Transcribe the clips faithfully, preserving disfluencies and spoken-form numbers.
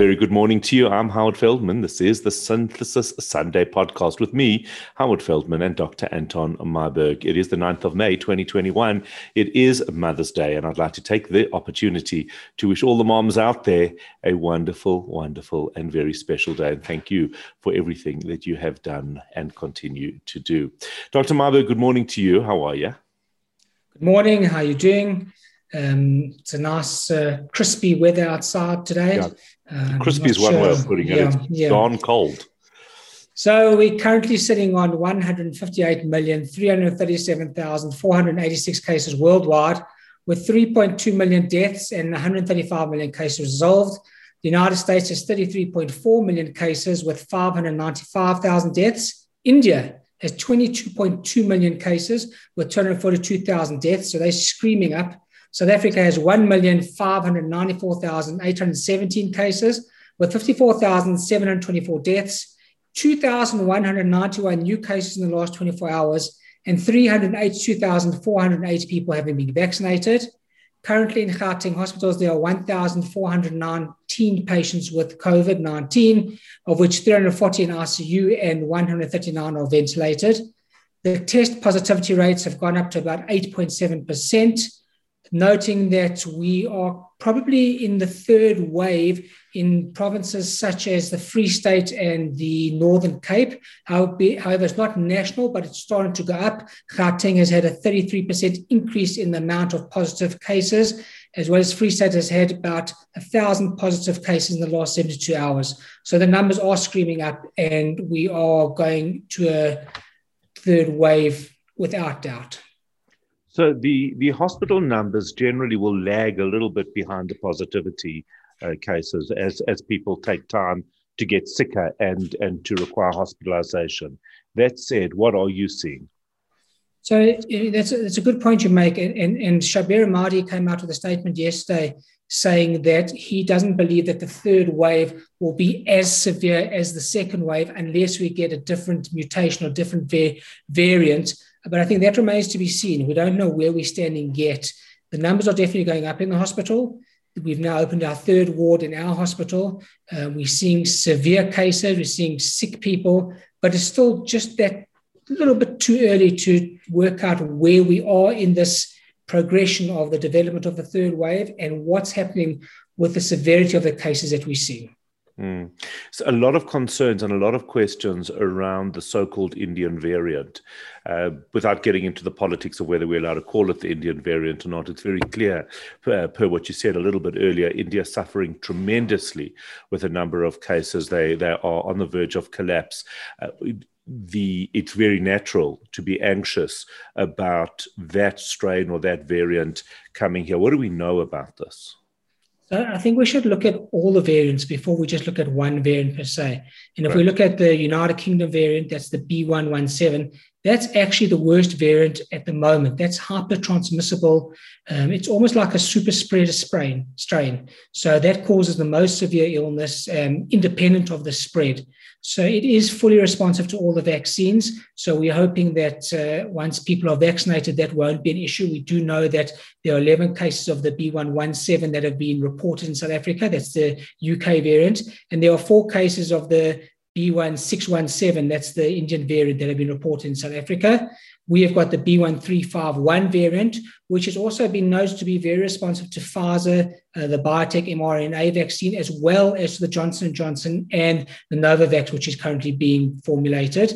very good morning to you. I'm Howard Feldman. This is the Synthesis Sunday podcast with me, Howard Feldman, and Doctor Anton Meyberg. It is the ninth of May, twenty twenty-one. It is Mother's Day, and I'd like to take the opportunity to wish all the moms out there a wonderful, wonderful, and very special day. And thank you for everything that you have done and continue to do. Doctor Meyberg, good morning to you. How are you? Good morning. How are you doing? Um, it's a nice, uh, crispy weather outside today. Yeah. Um, crispy is one sure. way of putting it. Yeah, it's yeah. darn cold. So we're currently sitting on one hundred fifty-eight million, three hundred thirty-seven thousand, four hundred eighty-six cases worldwide, with three point two million deaths and one hundred thirty-five million cases resolved. The United States has thirty-three point four million cases with five hundred ninety-five thousand deaths. India has twenty-two point two million cases with two hundred forty-two thousand deaths. So they're screaming up. South Africa has one million, five hundred ninety-four thousand, eight hundred seventeen cases with fifty-four thousand, seven hundred twenty-four deaths, two thousand one hundred ninety-one new cases in the last twenty-four hours, and three hundred eighty-two thousand, four hundred eight people having been vaccinated. Currently in Gauteng hospitals, there are one thousand four hundred nineteen patients with COVID nineteen, of which three hundred forty in I C U and one hundred thirty-nine are ventilated. The test positivity rates have gone up to about eight point seven percent. Noting that we are probably in the third wave in provinces such as the Free State and the Northern Cape. However, it's not national, but it's starting to go up. Gauteng has had a thirty-three percent increase in the amount of positive cases, as well as Free State has had about one thousand positive cases in the last seventy-two hours. So the numbers are screaming up, and we are going to a third wave without doubt. So the, the hospital numbers generally will lag a little bit behind the positivity uh, cases as, as people take time to get sicker and, and to require hospitalization. That said, what are you seeing? So that's a, that's a good point you make. And, and, and Shabir Mahdi came out with a statement yesterday saying that he doesn't believe that the third wave will be as severe as the second wave unless we get a different mutation or different va- variant. But I think that remains to be seen. We don't know where we're standing yet. The numbers are definitely going up in the hospital. We've now opened our third ward in our hospital. Uh, we're seeing severe cases. We're seeing sick people. But it's still just that little bit too early to work out where we are in this progression of the development of the third wave and what's happening with the severity of the cases that we're seeing. Mm. So a lot of concerns and a lot of questions around the so-called Indian variant. Uh, without getting into the politics of whether we're allowed to call it the Indian variant or not, it's very clear, uh, per what you said a little bit earlier, India is suffering tremendously with a number of cases. They, they are on the verge of collapse. Uh, The, it's very natural to be anxious about that strain or that variant coming here. What do we know about this? So I think we should look at all the variants before we just look at one variant per se. And if right. we look at the United Kingdom variant, that's the B one one seven, that's actually the worst variant at the moment. That's hyper-transmissible. Um, it's almost like a super spreader sprain, strain. So that causes the most severe illness um, independent of the spread. So it is fully responsive to all the vaccines. So we're hoping that uh, once people are vaccinated, that won't be an issue. We do know that there are eleven cases of the B one one seven that have been reported in South Africa. That's the U K variant. And there are four cases of the B one six one seven, that's the Indian variant that have been reported in South Africa. We have got the B one three five one variant, which has also been noted to be very responsive to Pfizer, uh, the biotech mRNA vaccine, as well as the Johnson and Johnson and the Novavax, which is currently being formulated.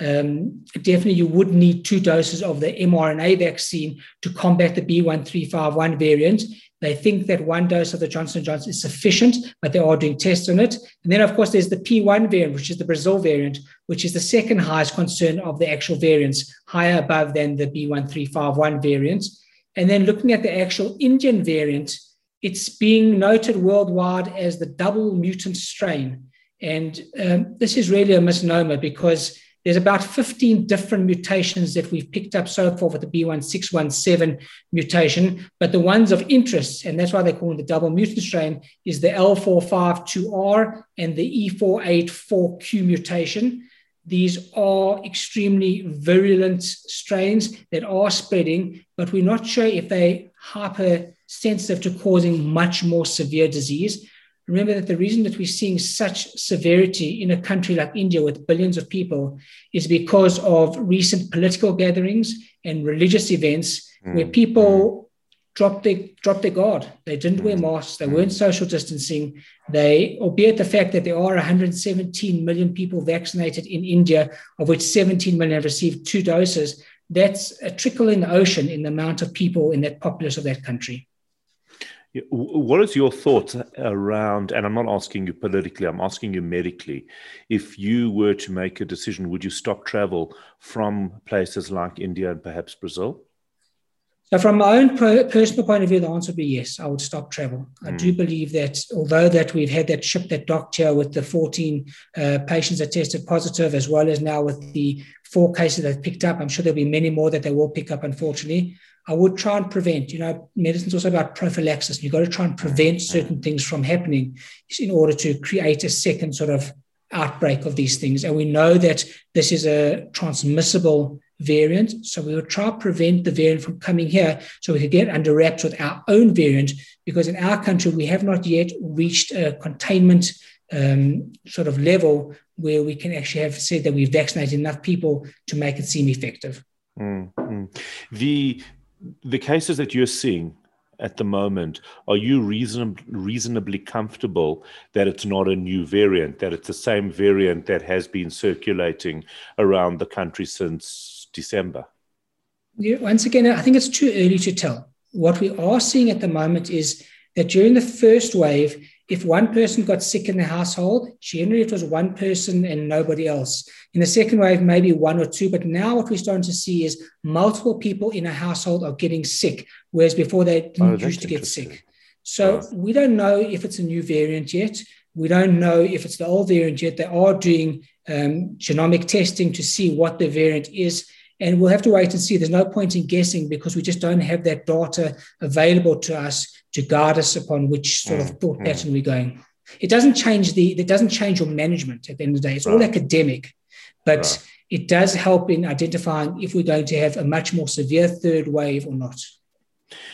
Um, definitely you would need two doses of the mRNA vaccine to combat the B one three five one variant. They think that one dose of the Johnson and Johnson is sufficient, but they are doing tests on it. And then, of course, there's the P one variant, which is the Brazil variant, which is the second highest concern of the actual variants, higher above than the B one three five one variant. And then looking at the actual Indian variant, it's being noted worldwide as the double mutant strain. And um, this is really a misnomer because there's about fifteen different mutations that we've picked up so far with the B one six one seven mutation, but the ones of interest, and that's why they call it the double mutant strain, is the L four five two R and the E four eight four Q mutation. These are extremely virulent strains that are spreading, but we're not sure if they're hypersensitive to causing much more severe disease. Remember that the reason that we're seeing such severity in a country like India with billions of people is because of recent political gatherings and religious events mm. where people mm. dropped their, dropped their guard. They didn't mm. wear masks. They mm. weren't social distancing. They, albeit the fact that there are one hundred seventeen million people vaccinated in India, of which seventeen million have received two doses, that's a trickle in the ocean in the amount of people in that populace of that country. What is your thoughts around, and I'm not asking you politically, I'm asking you medically, if you were to make a decision, would you stop travel from places like India and perhaps Brazil? So from my own personal point of view, the answer would be yes, I would stop travel. I mm. do believe that although that we've had that ship, that docked here with the fourteen uh, patients that tested positive, as well as now with the four cases that picked up, I'm sure there'll be many more that they will pick up, unfortunately. I would try and prevent, you know, medicine's also about prophylaxis. You've got to try and prevent certain things from happening in order to create a second sort of outbreak of these things. And we know that this is a transmissible variant. So we would try to prevent the variant from coming here so we could get under wraps with our own variant, because in our country, we have not yet reached a containment um, sort of level where we can actually have said that we've vaccinated enough people to make it seem effective. Mm-hmm. The... The cases that you're seeing at the moment, are you reason, reasonably comfortable that it's not a new variant, that it's the same variant that has been circulating around the country since December? Yeah, once again, I think it's too early to tell. What we are seeing at the moment is that during the first wave, if one person got sick in the household, generally it was one person and nobody else. In the second wave, maybe one or two. But now what we're starting to see is multiple people in a household are getting sick, whereas before they didn't oh, used to get sick. So yeah. we don't know if it's a new variant yet. We don't know if it's the old variant yet. They are doing um, genomic testing to see what the variant is. And we'll have to wait and see. There's no point in guessing because we just don't have that data available to us to guide us upon which sort mm, of thought mm. pattern we're going. It doesn't change the, it doesn't change your management at the end of the day. It's right. all academic, but right. it does help in identifying if we're going to have a much more severe third wave or not.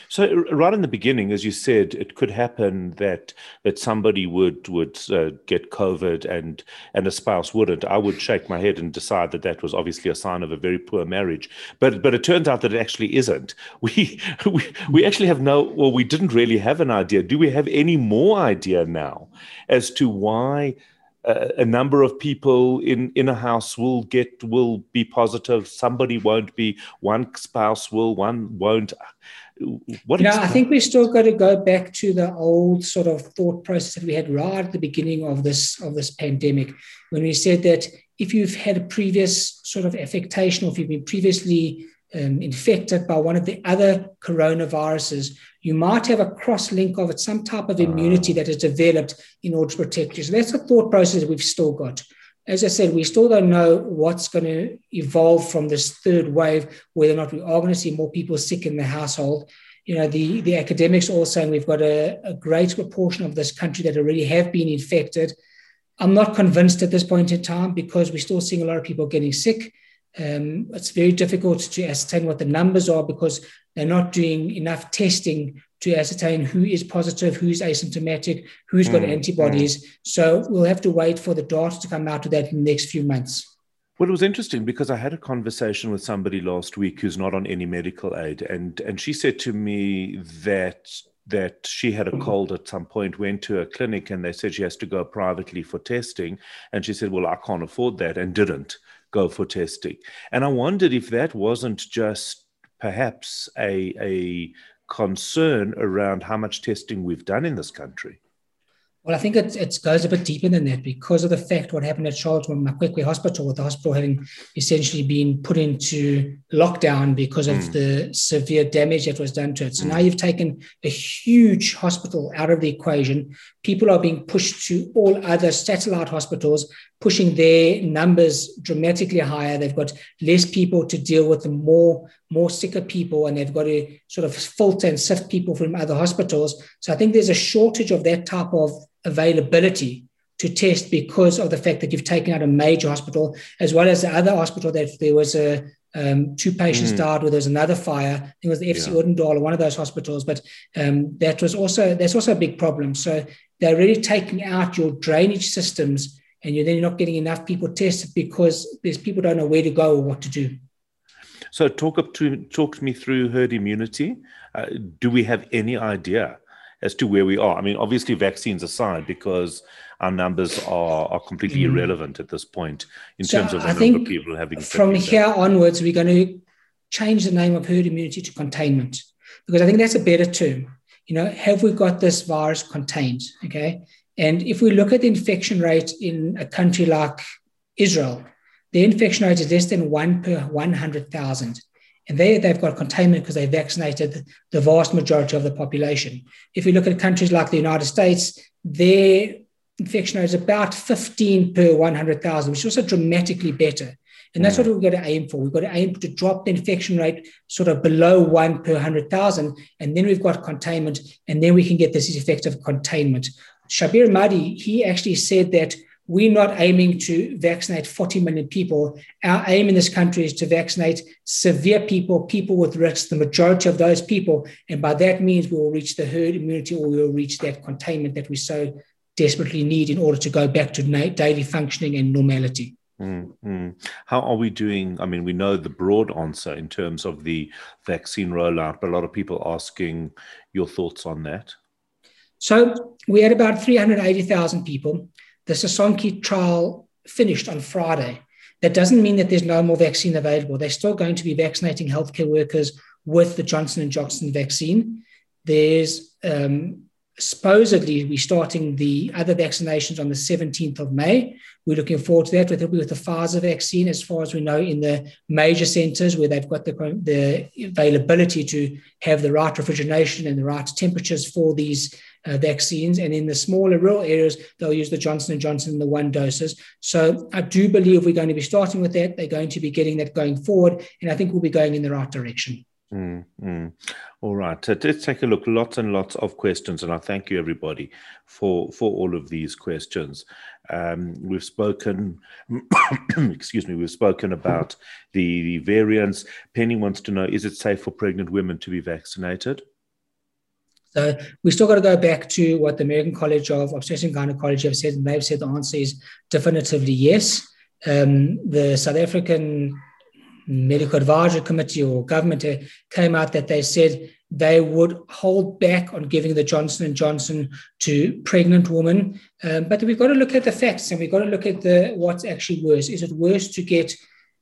So right in the beginning, as you said, it could happen that that somebody would would uh, get COVID and and a spouse wouldn't. I would shake my head and decide that that was obviously a sign of a very poor marriage. But but it turns out that it actually isn't. We we we actually have no, well, we didn't really have an idea. Do we have any more idea now as to why uh, a number of people in in a house will get will be positive, somebody won't be, one spouse will, one won't? What no, I think we've still got to go back to the old sort of thought process that we had right at the beginning of this of this pandemic, when we said that if you've had a previous sort of affectation or if you've been previously um, infected by one of the other coronaviruses, you might have a cross-link of it, some type of immunity that is developed in order to protect you. So that's the thought process that we've still got. As I said, we still don't know what's going to evolve from this third wave, whether or not we are going to see more people sick in the household. You know, the, the academics are all saying we've got a, a great proportion of this country that already have been infected. I'm not convinced at this point in time because we're still seeing a lot of people getting sick. Um, it's very difficult to ascertain what the numbers are because they're not doing enough testing to ascertain who is positive, who's asymptomatic, who's got mm, antibodies. Mm. So we'll have to wait for the data to come out of that in the next few months. Well, it was interesting because I had a conversation with somebody last week who's not on any medical aid, and, and she said to me that that she had a cold at some point, went to a clinic, and they said she has to go privately for testing. And she said, well, I can't afford that, and didn't go for testing. And I wondered if that wasn't just perhaps a... a concern around how much testing we've done in this country? Well, I think it, it goes a bit deeper than that because of the fact what happened at Charlton-Makwekwe Hospital, with the hospital having essentially been put into lockdown because of mm. the severe damage that was done to it. So mm. now you've taken a huge hospital out of the equation. People are being pushed to all other satellite hospitals, pushing their numbers dramatically higher. They've got less people to deal with the more, more sicker people, and they've got to sort of filter and sift people from other hospitals. So I think there's a shortage of that type of availability to test because of the fact that you've taken out a major hospital, as well as the other hospital that there was a um, two patients mm. died, where there was another fire. I think it was the F C yeah. Odendal, one of those hospitals, but um, that was also, that's also a big problem. So they're really taking out your drainage systems, and you're then not getting enough people tested because there's people don't know where to go or what to do. So talk up to talk me through herd immunity. Uh, do we have any idea as to where we are? I mean, obviously vaccines aside, because our numbers are, are completely mm. irrelevant at this point in so terms of the I number of people having. From here that. onwards, we're going to change the name of herd immunity to containment, because I think that's a better term. You know, have we got this virus contained? Okay. And if we look at the infection rate in a country like Israel, the infection rate is less than one per one hundred thousand. And there they've got containment because they vaccinated the vast majority of the population. If we look at countries like the United States, their infection rate is about fifteen per one hundred thousand, which is also dramatically better. And that's what we've got to aim for. We've got to aim to drop the infection rate sort of below one per one hundred thousand. And then we've got containment, and then we can get this effect of containment. Shabir Mahdi, he actually said that we're not aiming to vaccinate forty million people. Our aim in this country is to vaccinate severe people, people with risks, the majority of those people. And by that means we will reach the herd immunity, or we will reach that containment that we so desperately need in order to go back to na- daily functioning and normality. Mm-hmm. How are we doing? I mean, we know the broad answer in terms of the vaccine rollout, but a lot of people asking your thoughts on that. So we had about three hundred eighty thousand people. The Sisonke trial finished on Friday. That doesn't mean that there's no more vaccine available. They're still going to be vaccinating healthcare workers with the Johnson and Johnson vaccine. There's um, supposedly we're starting the other vaccinations on the seventeenth of May. We're looking forward to that. It'll be with the Pfizer vaccine, as far as we know, in the major centers where they've got the, the availability to have the right refrigeration and the right temperatures for these Uh, vaccines, and in the smaller rural areas, they'll use the Johnson and Johnson and the one doses. So I do believe we're going to be starting with that. They're going to be getting that going forward, and I think we'll be going in the right direction. Mm-hmm. All right. So let's take a look. Lots and lots of questions, and I thank you, everybody, for, for all of these questions. Um, we've spoken, excuse me, we've spoken about the, the variants. Penny wants to know, is it safe for pregnant women to be vaccinated? So we still got to go back to what the American College of Obstetrics and Gynecology have said, and they've said the answer is definitively yes. Um, the South African Medical Advisory Committee or government came out that they said they would hold back on giving the Johnson and Johnson to pregnant women. Um, but we've got to look at the facts, and we've got to look at the what's actually worse. Is it worse to get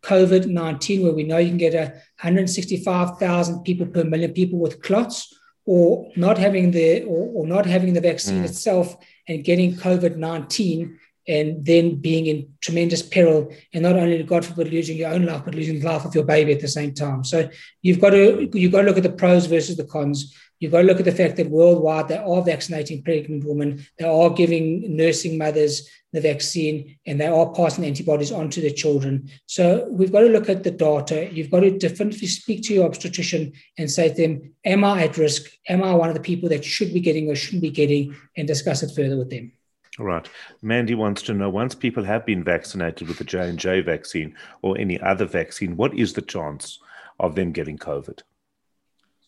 COVID nineteen, where we know you can get one hundred sixty-five thousand people per million people with clots, or not having the or, or not having the vaccine mm. itself and getting COVID nineteen and then being in tremendous peril, and not only, God forbid, losing your own life, but losing the life of your baby at the same time. So you've got to you've got to look at the pros versus the cons. You've got to look at the fact that worldwide they are vaccinating pregnant women, they are giving nursing mothers the vaccine, and they are passing antibodies onto their children. So we've got to look at the data. You've got to definitely speak to your obstetrician and say to them, am I at risk? Am I one of the people that should be getting or shouldn't be getting? And discuss it further with them. All right. Mandy wants to know, once people have been vaccinated with the J and J vaccine or any other vaccine, what is the chance of them getting COVID?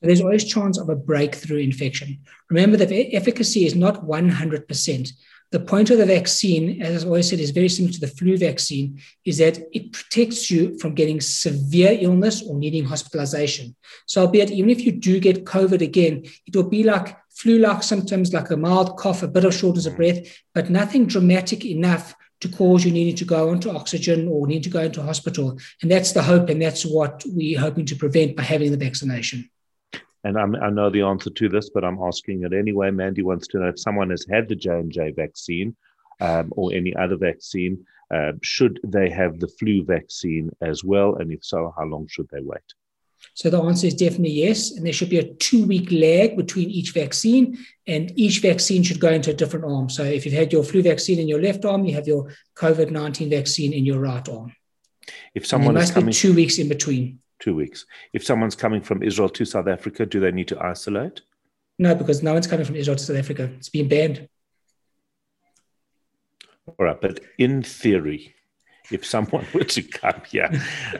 There's always chance of a breakthrough infection. Remember that efficacy is not one hundred percent. The point of the vaccine, as I always said, is very similar to the flu vaccine, is that it protects you from getting severe illness or needing hospitalization. So albeit even if you do get COVID again, it will be like flu-like symptoms, like a mild cough, a bit of shortness of breath, but nothing dramatic enough to cause you needing to go onto oxygen or need to go into hospital. And that's the hope, and that's what we're hoping to prevent by having the vaccination. And I'm, I know the answer to this, but I'm asking it anyway. Mandy wants to know, if someone has had the J and J vaccine um, or any other vaccine, uh, should they have the flu vaccine as well? And if so, how long should they wait? So the answer is definitely yes. And there should be a two-week lag between each vaccine, and each vaccine should go into a different arm. So if you've had your flu vaccine in your left arm, you have your COVID nineteen vaccine in your right arm. If someone is coming, there must be two weeks in between. Two weeks. If someone's coming from Israel to South Africa, do they need to isolate? No, because no one's coming from Israel to South Africa. It's been banned. All right, but in theory, if someone were to come here,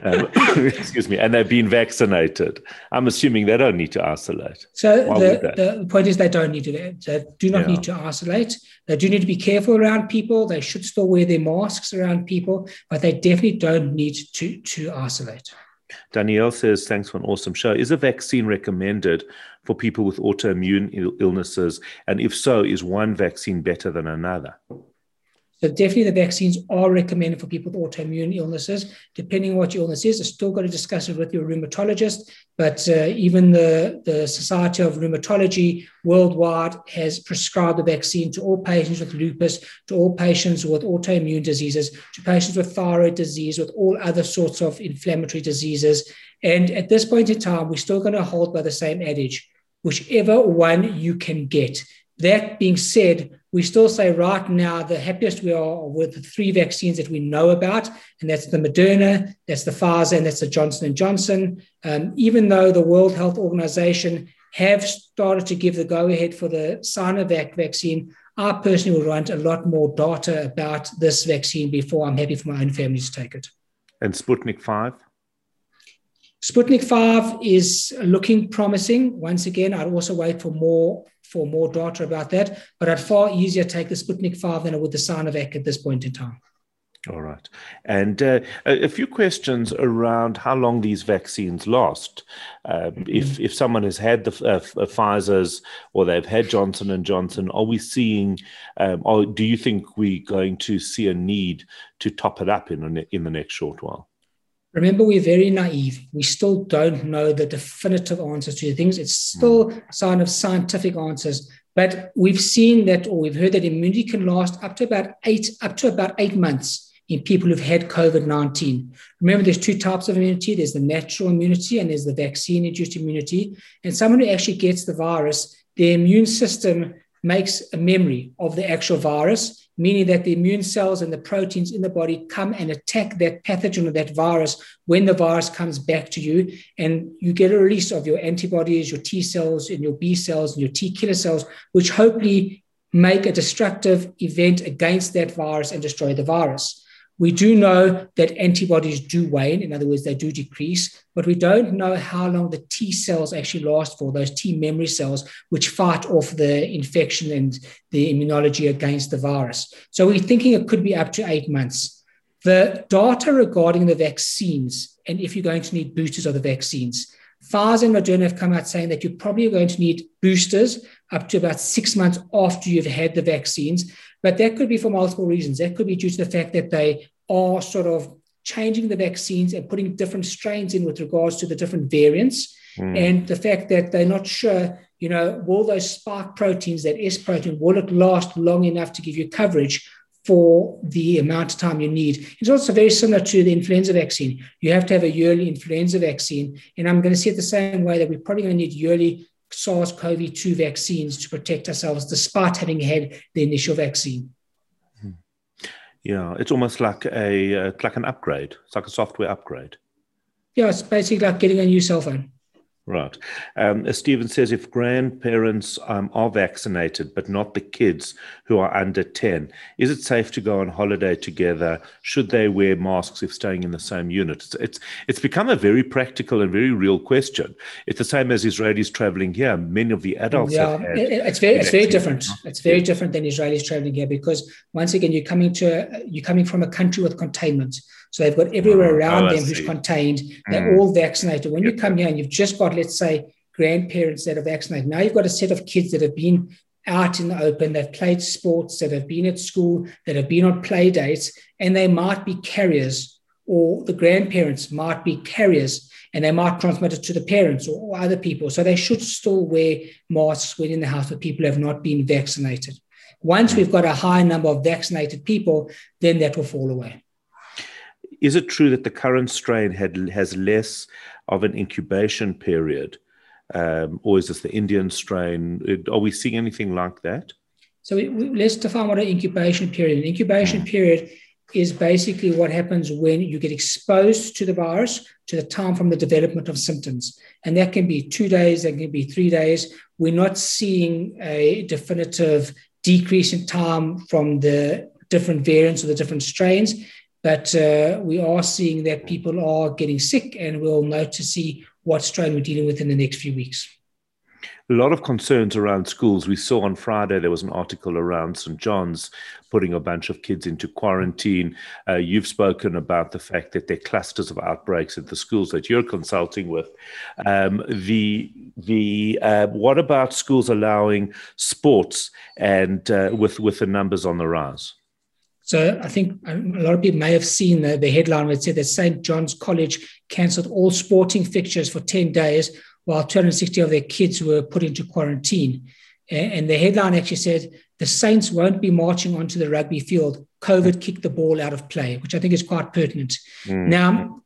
um, excuse me, and they've been vaccinated. I'm assuming they don't need to isolate. So the, the point is they don't need to. They do not yeah. need to isolate. They do need to be careful around people. They should still wear their masks around people, but they definitely don't need to, to isolate. Danielle says, thanks for an awesome show. Is a vaccine recommended for people with autoimmune Ill- illnesses? And if so, is one vaccine better than another? So definitely the vaccines are recommended for people with autoimmune illnesses. Depending on what your illness is, you've still got to discuss it with your rheumatologist. But uh, even the, the Society of Rheumatology worldwide has prescribed the vaccine to all patients with lupus, to all patients with autoimmune diseases, to patients with thyroid disease, with all other sorts of inflammatory diseases. And at this point in time, we're still going to hold by the same adage, whichever one you can get. That being said, we still say right now the happiest we are with the three vaccines that we know about, and that's the Moderna, that's the Pfizer, and that's the Johnson and Johnson. Um, even though the World Health Organization have started to give the go-ahead for the Sinovac vaccine, I personally would want a lot more data about this vaccine before I'm happy for my own family to take it. And Sputnik five? Sputnik five is looking promising. Once again, I'd also wait for more for more data about that, but I'd far easier take the Sputnik five than I would the Sinovac at this point in time. All right. And uh, a, a few questions around how long these vaccines last. Uh, mm-hmm. If if someone has had the uh, Pfizer's or they've had Johnson and Johnson, are we seeing, um, or do you think we're going to see a need to top it up in a ne- in the next short while? Remember, we're very naive. We still don't know the definitive answers to things. It's still a sign of scientific answers. But we've seen that, or we've heard that immunity can last up to about eight, up to about eight months in people who've had COVID nineteen. Remember, there's two types of immunity. There's the natural immunity and there's the vaccine-induced immunity. And someone who actually gets the virus, their immune system makes a memory of the actual virus, meaning that the immune cells and the proteins in the body come and attack that pathogen or that virus when the virus comes back to you, and you get a release of your antibodies, your T cells, and your B cells, and your T killer cells, which hopefully make a destructive event against that virus and destroy the virus. We do know that antibodies do wane. In other words, they do decrease, but we don't know how long the T cells actually last for, those T memory cells, which fight off the infection and the immunology against the virus. So we're thinking it could be up to eight months. The data regarding the vaccines, and if you're going to need boosters of the vaccines, Pfizer and Moderna have come out saying that you probably are going to need boosters up to about six months after you've had the vaccines. But that could be for multiple reasons. That could be due to the fact that they are sort of changing the vaccines and putting different strains in with regards to the different variants. Mm. And the fact that they're not sure, you know, will those spike proteins, that S protein, will it last long enough to give you coverage for the amount of time you need? It's also very similar to the influenza vaccine. You have to have a yearly influenza vaccine. And I'm going to see it the same way that we're probably going to need yearly SARS-C o V two vaccines to protect ourselves despite having had the initial vaccine. Yeah, it's almost like a uh, like an upgrade. It's like a software upgrade. Yeah, it's basically like getting a new cell phone. Right. Um, as Stephen says, if grandparents um, are vaccinated, but not the kids who are under ten, is it safe to go on holiday together? Should they wear masks if staying in the same unit? It's it's, it's become a very practical and very real question. It's the same as Israelis traveling here. Many of the adults yeah, have had it's very it's very different. It's very different than Israelis traveling here, because once again, you're coming to you're coming from a country with containment. So they've got everywhere around oh, them who's contained. They're mm. all vaccinated. When yep. you come here and you've just got, let's say, grandparents that are vaccinated, now you've got a set of kids that have been out in the open, they've played sports, that have been at school, that have been on play dates, and they might be carriers, or the grandparents might be carriers, and they might transmit it to the parents or, or other people. So they should still wear masks within the house for people who have not been vaccinated. Once we've got a high number of vaccinated people, then that will fall away. Is it true that the current strain had, has less of an incubation period? Um, or is this the Indian strain? Are we seeing anything like that? So we, we, let's define what an incubation period. An incubation period is basically what happens when you get exposed to the virus to the time from the development of symptoms. And that can be two days, that can be three days. We're not seeing a definitive decrease in time from the different variants or the different strains. But uh, we are seeing that people are getting sick, and we'll know to see what strain we're dealing with in the next few weeks. A lot of concerns around schools. We saw on Friday there was an article around Saint John's putting a bunch of kids into quarantine. Uh, you've spoken about the fact that there are clusters of outbreaks at the schools that you're consulting with. Um, the the uh, what about schools allowing sports and uh, with with the numbers on the rise? So I think a lot of people may have seen the, the headline that said that Saint John's College cancelled all sporting fixtures for ten days, while two hundred sixty of their kids were put into quarantine. And the headline actually said, the Saints won't be marching onto the rugby field. COVID kicked the ball out of play, which I think is quite pertinent. Mm. Now,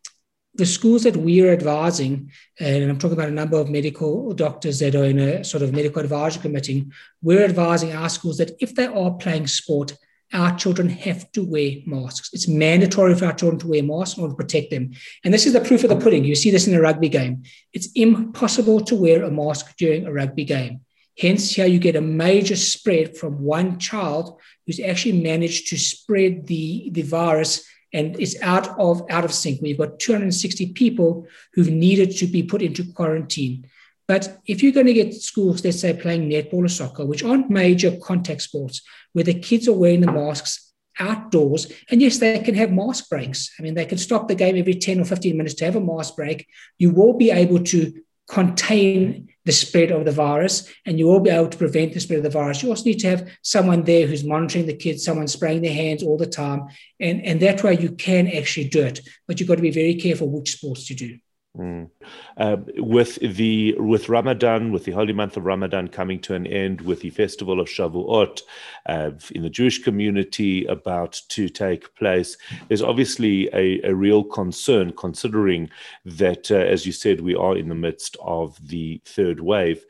the schools that we are advising, and I'm talking about a number of medical doctors that are in a sort of medical advisory committee, we're advising our schools that if they are playing sport, our children have to wear masks. It's mandatory for our children to wear masks in order to protect them. And this is the proof of the pudding. You see this in a rugby game. It's impossible to wear a mask during a rugby game. Hence, here you get a major spread from one child who's actually managed to spread the, the virus, and it's out of, out of sync. We've got two hundred sixty people who've needed to be put into quarantine. But if you're going to get schools, let's say, playing netball or soccer, which aren't major contact sports, where the kids are wearing the masks outdoors, and yes, they can have mask breaks. I mean, they can stop the game every ten or fifteen minutes to have a mask break. You will be able to contain the spread of the virus, and you will be able to prevent the spread of the virus. You also need to have someone there who's monitoring the kids, someone spraying their hands all the time. And, and that way you can actually do it. But you've got to be very careful which sports to do. Mm. Uh, with the with Ramadan, with the holy month of Ramadan coming to an end, with the festival of Shavuot uh, in the Jewish community about to take place, there's obviously a, a real concern, considering that, uh, as you said, we are in the midst of the third wave.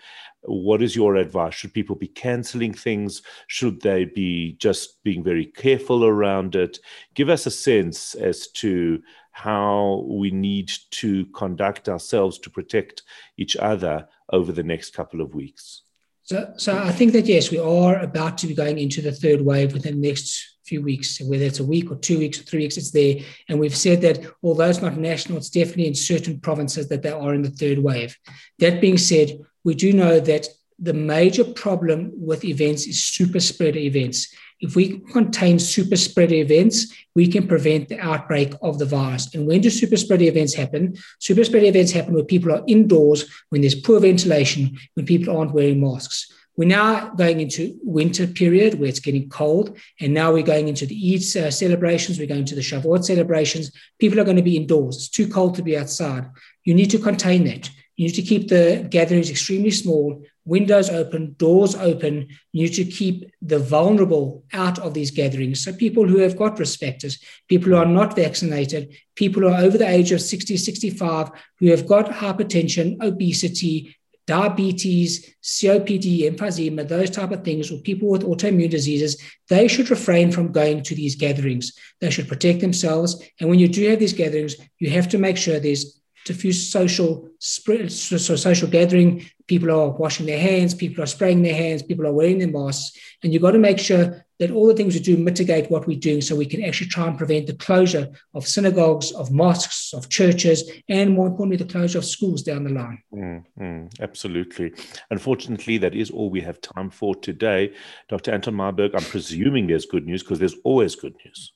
What is your advice? Should people be cancelling things? Should they be just being very careful around it? Give us a sense as to how we need to conduct ourselves to protect each other over the next couple of weeks. So, so I think that, yes, we are about to be going into the third wave within the next few weeks, whether it's a week or two weeks or three weeks, it's there. And we've said that although it's not national, it's definitely in certain provinces that they are in the third wave. That being said, we do know that the major problem with events is super spreader events. If we contain super spreader events, we can prevent the outbreak of the virus. And when do super spreader events happen? Super spreader events happen when people are indoors, when there's poor ventilation, when people aren't wearing masks. We're now going into winter period where it's getting cold, and now we're going into the Eid uh, celebrations, we're going to the Shavuot celebrations. People are going to be indoors. It's too cold to be outside. You need to contain that. You need to keep the gatherings extremely small, windows open, doors open. You need to keep the vulnerable out of these gatherings. So people who have got risk factors, people who are not vaccinated, people who are over the age of sixty, sixty-five, who have got hypertension, obesity, diabetes, C O P D, emphysema, those type of things, or people with autoimmune diseases, they should refrain from going to these gatherings. They should protect themselves. And when you do have these gatherings, you have to make sure there's diffuse social so social gathering. People are washing their hands, people are spraying their hands, people are wearing their masks. And you've got to make sure that all the things we do mitigate what we're doing, so we can actually try and prevent the closure of synagogues, of mosques, of churches, and more importantly, the closure of schools down the line. Mm-hmm. Absolutely. Unfortunately, that is all we have time for today. Doctor Anton Meyberg, I'm presuming there's good news, because there's always good news.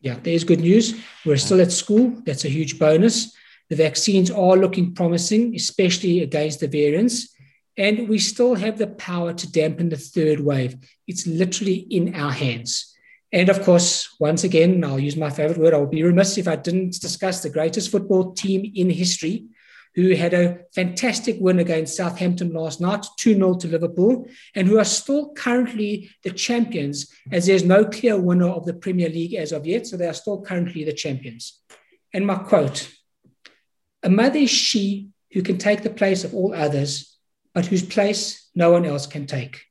Yeah, there is good news. We're still at school. That's a huge bonus. The vaccines are looking promising, especially against the variants. And we still have the power to dampen the third wave. It's literally in our hands. And of course, once again, I'll use my favorite word. I would be remiss if I didn't discuss the greatest football team in history, who had a fantastic win against Southampton last night, two nil to Liverpool, and who are still currently the champions, as there's no clear winner of the Premier League as of yet. So they are still currently the champions. And my quote: "A mother is she who can take the place of all others, but whose place no one else can take."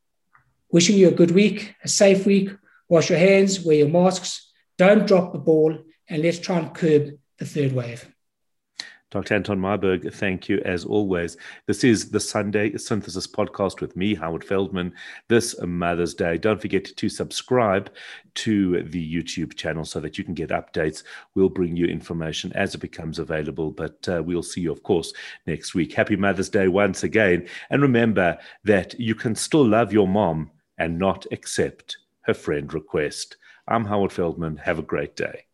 Wishing you a good week, a safe week. Wash your hands, wear your masks, don't drop the ball, and let's try and curb the third wave. Doctor Anton Meyberg, thank you as always. This is the Sunday Synthesis podcast with me, Howard Feldman, this Mother's Day. Don't forget to subscribe to the YouTube channel so that you can get updates. We'll bring you information as it becomes available, but uh, we'll see you, of course, next week. Happy Mother's Day once again. And remember that you can still love your mom and not accept her friend request. I'm Howard Feldman. Have a great day.